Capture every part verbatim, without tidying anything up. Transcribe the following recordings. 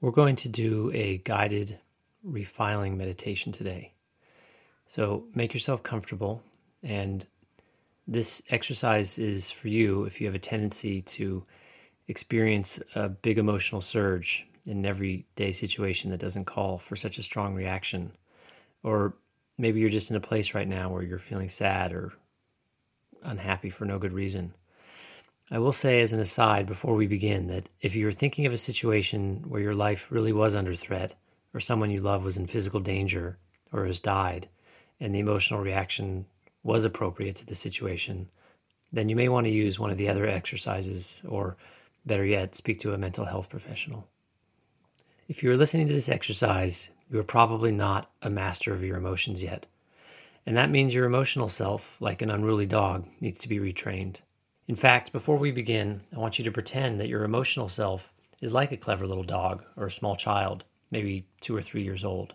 We're going to do a guided refiling meditation today. So make yourself comfortable, and this exercise is for you if you have a tendency to experience a big emotional surge in an everyday situation that doesn't call for such a strong reaction. Or maybe you're just in a place right now where you're feeling sad or unhappy for no good reason. I will say as an aside before we begin that if you're thinking of a situation where your life really was under threat, or someone you love was in physical danger or has died, and the emotional reaction was appropriate to the situation, then you may want to use one of the other exercises, or better yet, speak to a mental health professional. If you're listening to this exercise, you're probably not a master of your emotions yet, and that means your emotional self, like an unruly dog, needs to be retrained. In fact, before we begin, I want you to pretend that your emotional self is like a clever little dog or a small child, maybe two or three years old.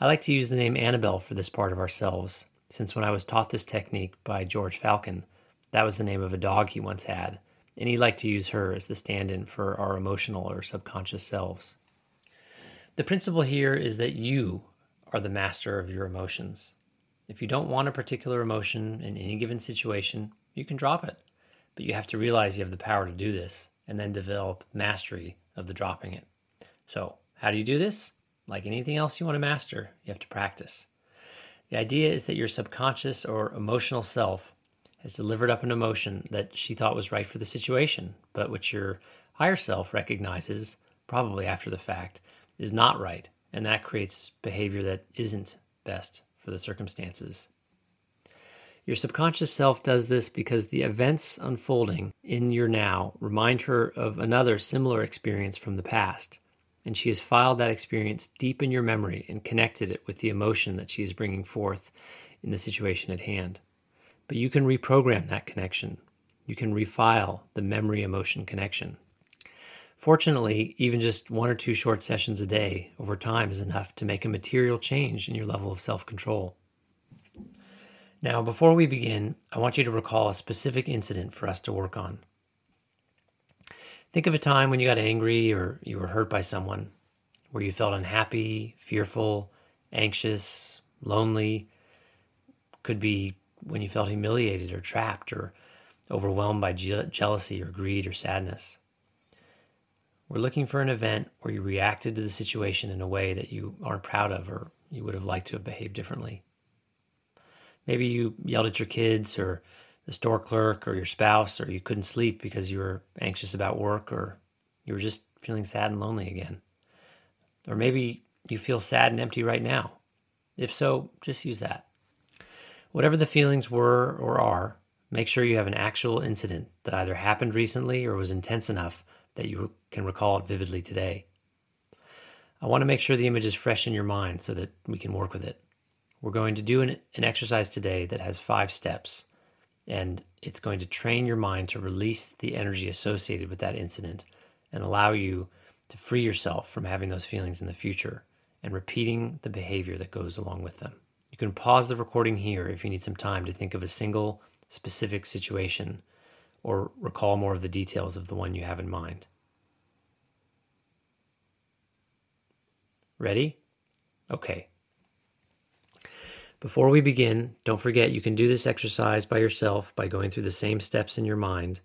I like to use the name Annabelle for this part of ourselves, since when I was taught this technique by George Falcon, that was the name of a dog he once had, and he liked to use her as the stand-in for our emotional or subconscious selves. The principle here is that you are the master of your emotions. If you don't want a particular emotion in any given situation, you can drop it. But you have to realize you have the power to do this and then develop mastery of the dropping it. So how do you do this? Like anything else you want to master, you have to practice. The idea is that your subconscious or emotional self has delivered up an emotion that she thought was right for the situation, but which your higher self recognizes, probably after the fact, is not right, and that creates behavior that isn't best for the circumstances. Your subconscious self does this because the events unfolding in your now remind her of another similar experience from the past, and she has filed that experience deep in your memory and connected it with the emotion that she is bringing forth in the situation at hand. But you can reprogram that connection. You can refile the memory-emotion connection. Fortunately, even just one or two short sessions a day over time is enough to make a material change in your level of self-control. Now, before we begin, I want you to recall a specific incident for us to work on. Think of a time when you got angry or you were hurt by someone, where you felt unhappy, fearful, anxious, lonely. Could be when you felt humiliated or trapped or overwhelmed by je- jealousy or greed or sadness. We're looking for an event where you reacted to the situation in a way that you aren't proud of or you would have liked to have behaved differently. Maybe you yelled at your kids or the store clerk or your spouse, or you couldn't sleep because you were anxious about work, or you were just feeling sad and lonely again. Or maybe you feel sad and empty right now. If so, just use that. Whatever the feelings were or are, make sure you have an actual incident that either happened recently or was intense enough that you can recall it vividly today. I want to make sure the image is fresh in your mind so that we can work with it. We're going to do an, an exercise today that has five steps, and it's going to train your mind to release the energy associated with that incident and allow you to free yourself from having those feelings in the future and repeating the behavior that goes along with them. You can pause the recording here if you need some time to think of a single specific situation or recall more of the details of the one you have in mind. Ready? Okay. Before we begin, don't forget you can do this exercise by yourself by going through the same steps in your mind,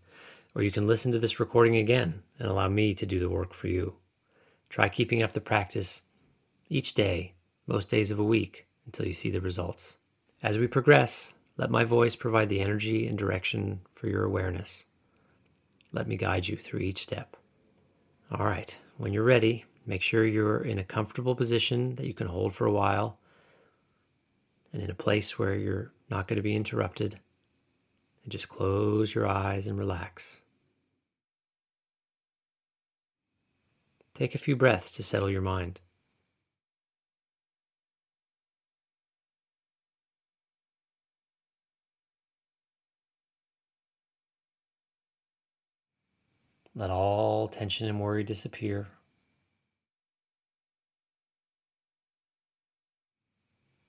or you can listen to this recording again and allow me to do the work for you. Try keeping up the practice each day, most days of a week, until you see the results. As we progress, let my voice provide the energy and direction for your awareness. Let me guide you through each step. All right, when you're ready, make sure you're in a comfortable position that you can hold for a while, and in a place where you're not going to be interrupted, and just close your eyes and relax. Take a few breaths to settle your mind. Let all tension and worry disappear.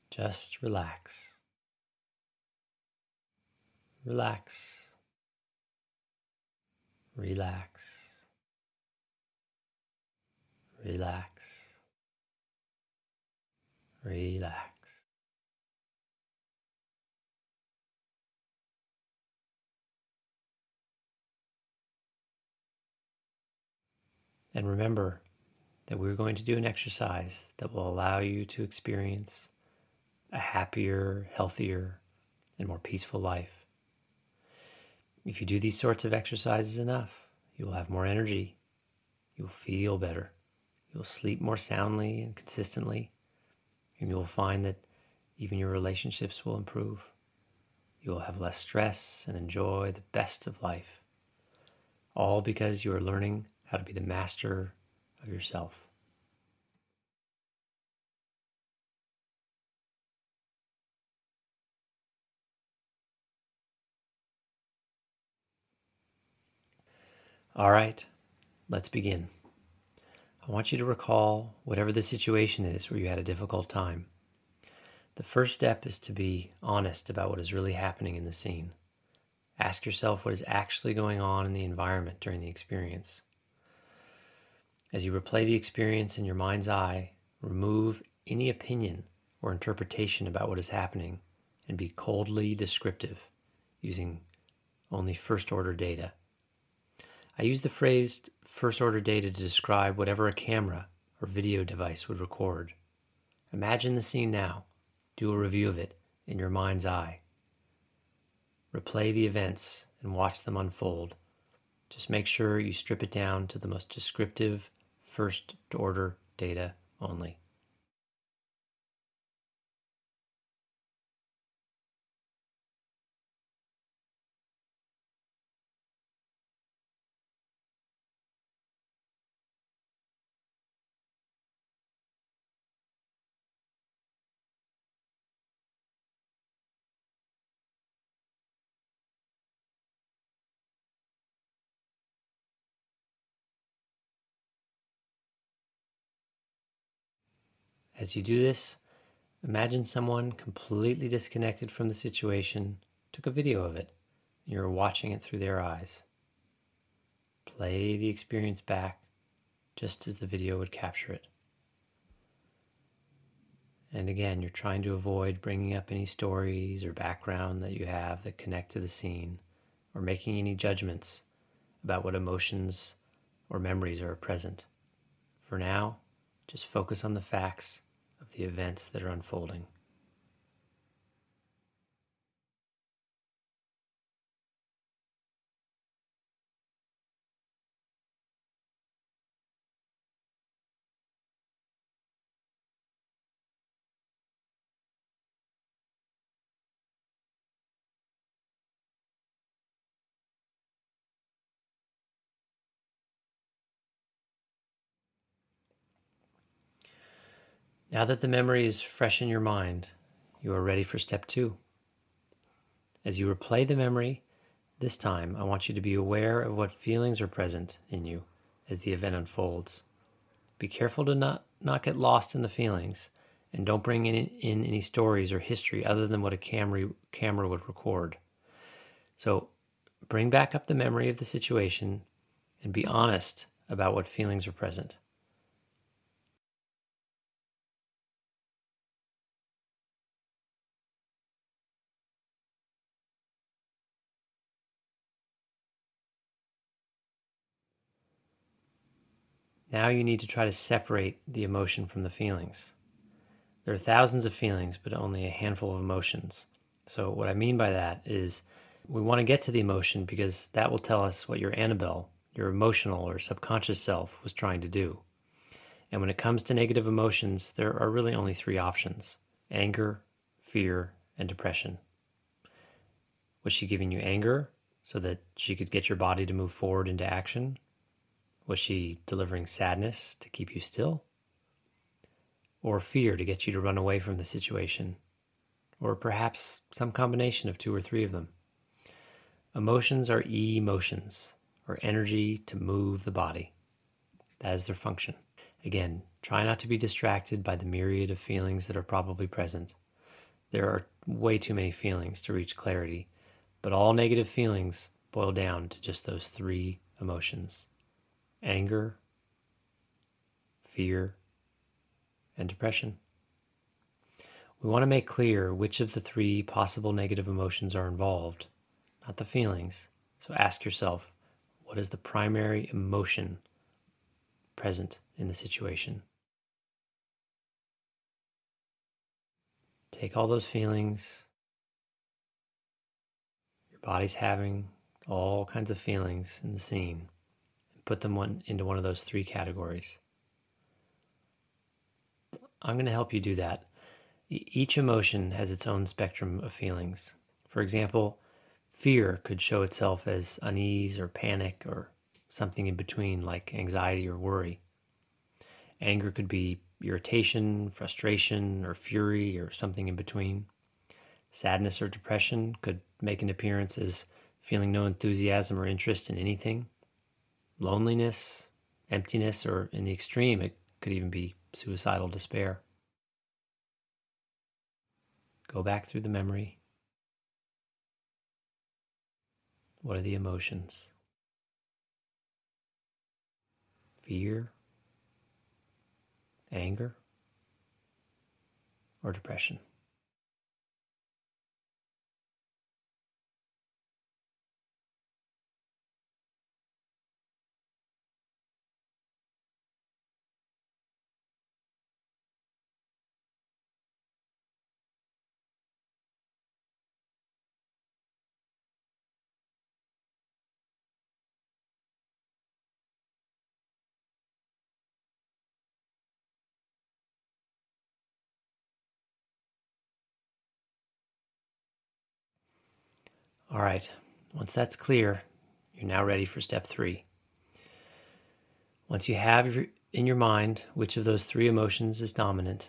Just relax. Relax. Relax. Relax. Relax. And remember that we're going to do an exercise that will allow you to experience a happier, healthier, and more peaceful life. If you do these sorts of exercises enough, you will have more energy, you will feel better, you will sleep more soundly and consistently, and you will find that even your relationships will improve. You will have less stress and enjoy the best of life, all because you are learning how to be the master of yourself. All right, let's begin. I want you to recall whatever the situation is where you had a difficult time. The first step is to be honest about what is really happening in the scene. Ask yourself what is actually going on in the environment during the experience. As you replay the experience in your mind's eye, remove any opinion or interpretation about what is happening and be coldly descriptive, using only first-order data. I use the phrase first-order data to describe whatever a camera or video device would record. Imagine the scene now. Do a review of it in your mind's eye. Replay the events and watch them unfold. Just make sure you strip it down to the most descriptive first-order data only. As you do this, imagine someone completely disconnected from the situation took a video of it, and you're watching it through their eyes. Play the experience back just as the video would capture it. And again, you're trying to avoid bringing up any stories or background that you have that connect to the scene, or making any judgments about what emotions or memories are present. For now, just focus on the facts of the events that are unfolding. Now that the memory is fresh in your mind, you are ready for step two. As you replay the memory, this time I want you to be aware of what feelings are present in you as the event unfolds. Be careful to not, not get lost in the feelings, and don't bring in, in any stories or history other than what a camera, camera would record. So bring back up the memory of the situation and be honest about what feelings are present. Now you need to try to separate the emotion from the feelings. There are thousands of feelings, but only a handful of emotions. So what I mean by that is we want to get to the emotion because that will tell us what your Annabelle, your emotional or subconscious self, was trying to do. And when it comes to negative emotions, there are really only three options: anger, fear, and depression. Was she giving you anger so that she could get your body to move forward into action? Was she delivering sadness to keep you still? Or fear to get you to run away from the situation? Or perhaps some combination of two or three of them. Emotions are emotions, or energy to move the body. That is their function. Again, try not to be distracted by the myriad of feelings that are probably present. There are way too many feelings to reach clarity, but all negative feelings boil down to just those three emotions: anger, fear, and depression. We want to make clear which of the three possible negative emotions are involved, not the feelings. So ask yourself, what is the primary emotion present in the situation? Take all those feelings. Your body's having all kinds of feelings in the scene. And put them one, into one of those three categories. I'm going to help you do that. E- each emotion has its own spectrum of feelings. For example, fear could show itself as unease or panic or something in between like anxiety or worry. Anger could be irritation, frustration, or fury or something in between. Sadness or depression could make an appearance as feeling no enthusiasm or interest in anything. Loneliness, emptiness, or in the extreme, it could even be suicidal despair. Go back through the memory. What are the emotions? Fear, anger, or depression? All right, once that's clear, you're now ready for step three. Once you have in your mind which of those three emotions is dominant,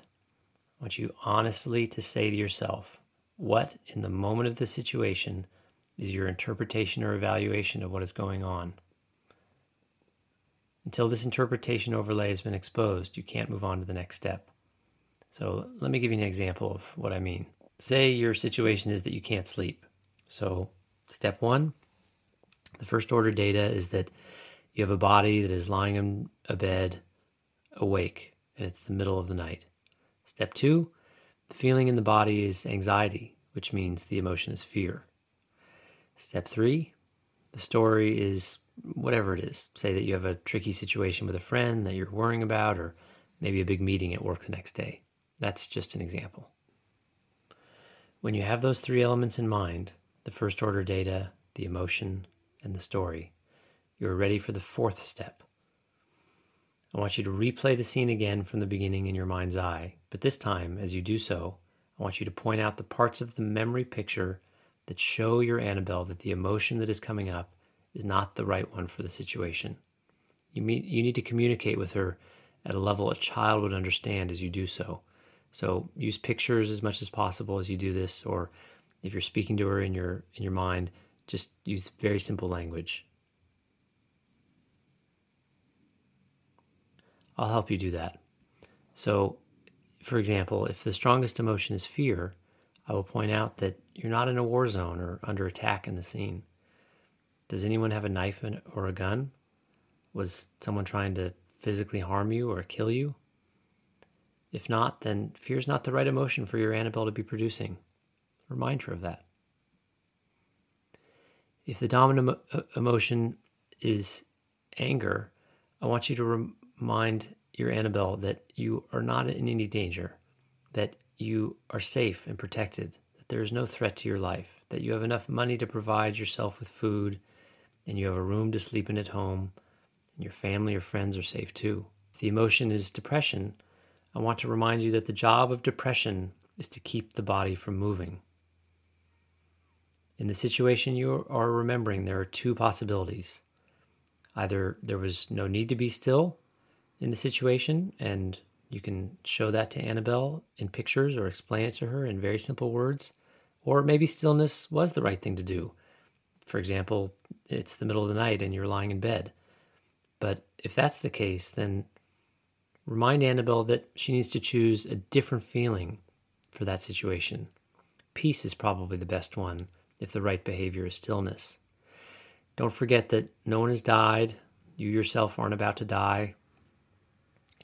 I want you honestly to say to yourself, what in the moment of the situation is your interpretation or evaluation of what is going on? Until this interpretation overlay has been exposed, you can't move on to the next step. So let me give you an example of what I mean. Say your situation is that you can't sleep. So step one, the first order data is that you have a body that is lying in a bed awake, and it's the middle of the night. Step two, the feeling in the body is anxiety, which means the emotion is fear. Step three, the story is whatever it is. Say that you have a tricky situation with a friend that you're worrying about, or maybe a big meeting at work the next day. That's just an example. When you have those three elements in mind, the first order data, the emotion, and the story, you're ready for the fourth step. I want you to replay the scene again from the beginning in your mind's eye, but this time, as you do so, I want you to point out the parts of the memory picture that show your Annabelle that the emotion that is coming up is not the right one for the situation. You mean, you need to communicate with her at a level a child would understand as you do so. So use pictures as much as possible as you do this, or if you're speaking to her in your in your mind, just use very simple language. I'll help you do that. So, for example, if the strongest emotion is fear, I will point out that you're not in a war zone or under attack in the scene. Does anyone have a knife or a gun? Was someone trying to physically harm you or kill you? If not, then fear is not the right emotion for your Annabelle to be producing. Remind her of that. If the dominant em- emotion is anger, I want you to remind your Annabelle that you are not in any danger, that you are safe and protected, that there is no threat to your life, that you have enough money to provide yourself with food, and you have a room to sleep in at home, and your family or friends are safe too. If the emotion is depression, I want to remind you that the job of depression is to keep the body from moving. In the situation you are remembering, there are two possibilities. Either there was no need to be still in the situation, and you can show that to Annabelle in pictures or explain it to her in very simple words, or maybe stillness was the right thing to do. For example, it's the middle of the night and you're lying in bed. But if that's the case, then remind Annabelle that she needs to choose a different feeling for that situation. Peace is probably the best one if the right behavior is stillness. Don't forget that no one has died. You yourself aren't about to die.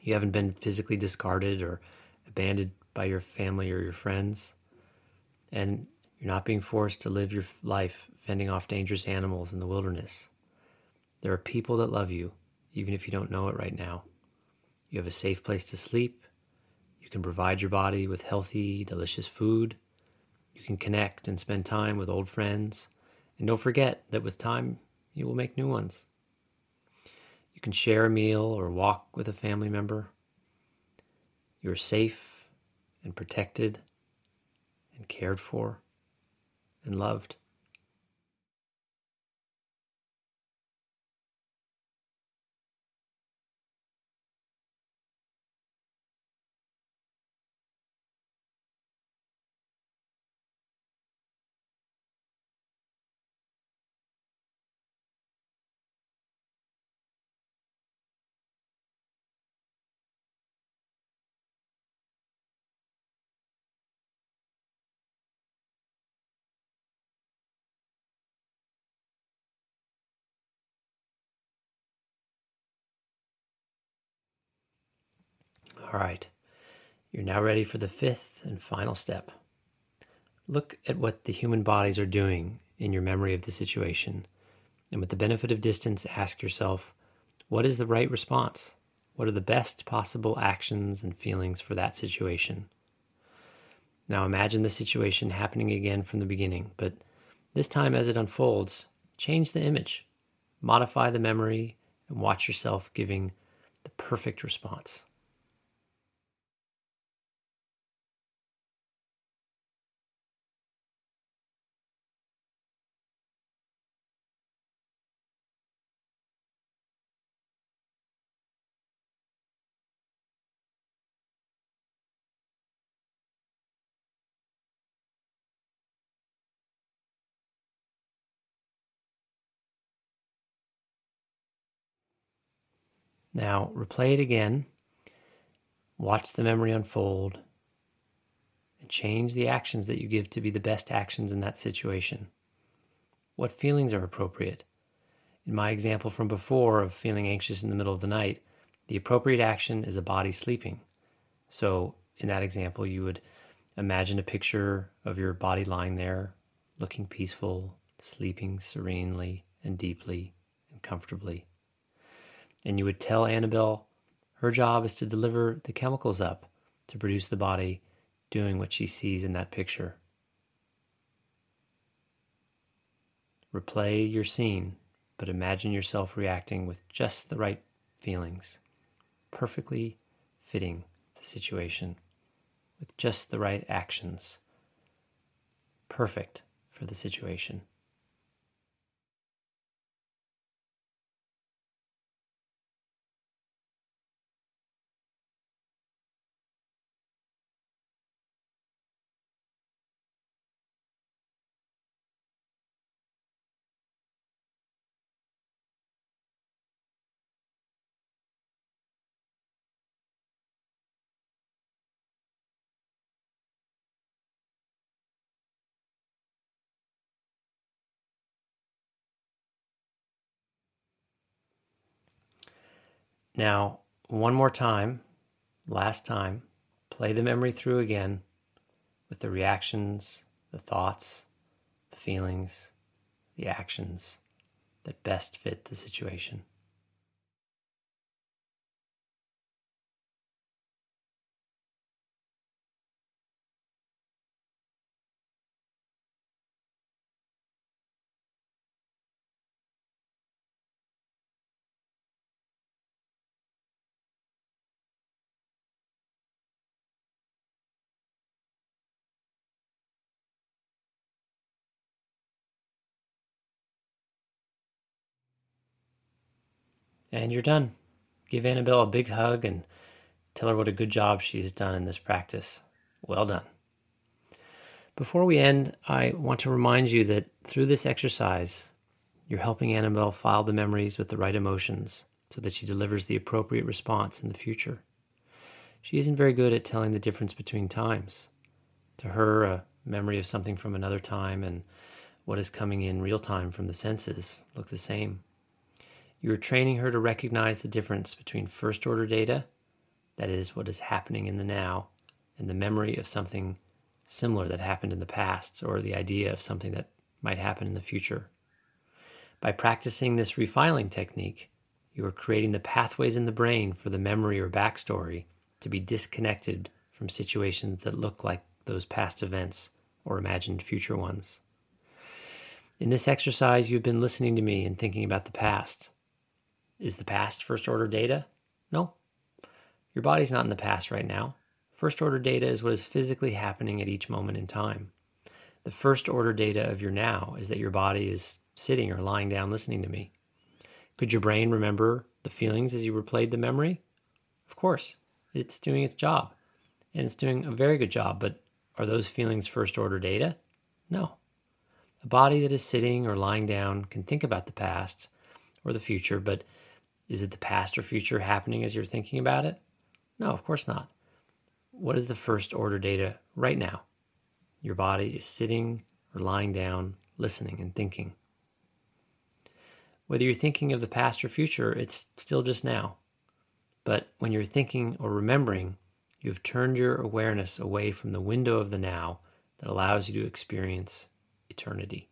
You haven't been physically discarded or abandoned by your family or your friends. And you're not being forced to live your life fending off dangerous animals in the wilderness. There are people that love you, even if you don't know it right now. You have a safe place to sleep. You can provide your body with healthy, delicious food. You can connect and spend time with old friends. And don't forget that with time, you will make new ones. You can share a meal or walk with a family member. You are safe and protected and cared for and loved. All right, you're now ready for the fifth and final step. Look at what the human bodies are doing in your memory of the situation. And with the benefit of distance, ask yourself, what is the right response? What are the best possible actions and feelings for that situation? Now imagine the situation happening again from the beginning, but this time as it unfolds, change the image, modify the memory, and watch yourself giving the perfect response. Now, replay it again, watch the memory unfold, and change the actions that you give to be the best actions in that situation. What feelings are appropriate? In my example from before of feeling anxious in the middle of the night, the appropriate action is a body sleeping. So, in that example, you would imagine a picture of your body lying there, looking peaceful, sleeping serenely and deeply and comfortably. And you would tell Annabelle her job is to deliver the chemicals up to produce the body doing what she sees in that picture. Replay your scene, but imagine yourself reacting with just the right feelings, perfectly fitting the situation, with just the right actions, perfect for the situation. Now, one more time, last time, play the memory through again with the reactions, the thoughts, the feelings, the actions that best fit the situation. And you're done. Give Annabelle a big hug and tell her what a good job she's done in this practice. Well done. Before we end, I want to remind you that through this exercise, you're helping Annabelle file the memories with the right emotions so that she delivers the appropriate response in the future. She isn't very good at telling the difference between times. To her, a memory of something from another time and what is coming in real time from the senses look the same. You are training her to recognize the difference between first-order data that is what is happening in the now, and the memory of something similar that happened in the past, or the idea of something that might happen in the future. By practicing this refiling technique, you are creating the pathways in the brain for the memory or backstory to be disconnected from situations that look like those past events or imagined future ones. In this exercise, you've been listening to me and thinking about the past. Is the past first-order data? No. Your body's not in the past right now. First-order data is what is physically happening at each moment in time. The first-order data of your now is that your body is sitting or lying down listening to me. Could your brain remember the feelings as you replayed the memory? Of course. It's doing its job, and it's doing a very good job, but are those feelings first-order data? No. A body that is sitting or lying down can think about the past or the future, but is it the past or future happening as you're thinking about it? No, of course not. What is the first-order data right now? Your body is sitting or lying down, listening and thinking. Whether you're thinking of the past or future, it's still just now. But when you're thinking or remembering, you have turned your awareness away from the window of the now that allows you to experience eternity.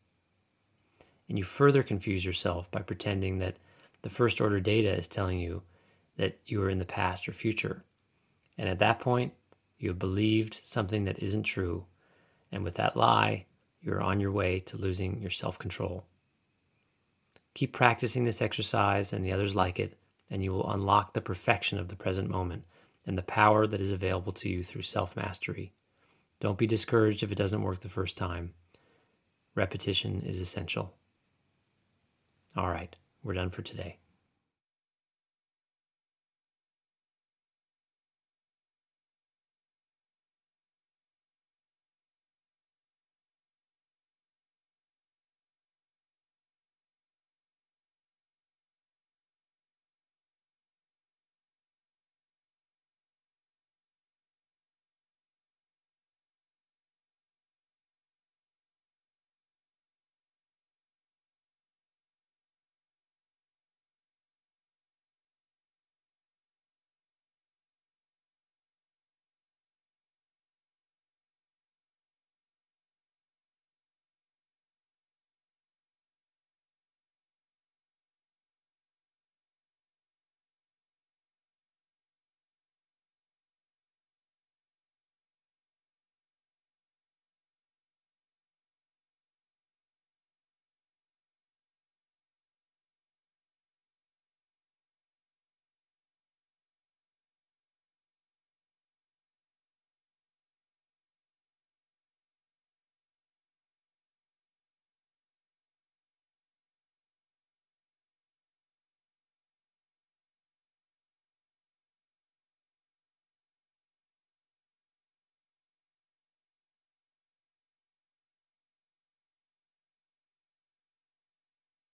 And you further confuse yourself by pretending that the first order data is telling you that you are in the past or future. And at that point, you have believed something that isn't true. And with that lie, you're on your way to losing your self-control. Keep practicing this exercise and the others like it, and you will unlock the perfection of the present moment and the power that is available to you through self-mastery. Don't be discouraged if it doesn't work the first time. Repetition is essential. All right, we're done for today.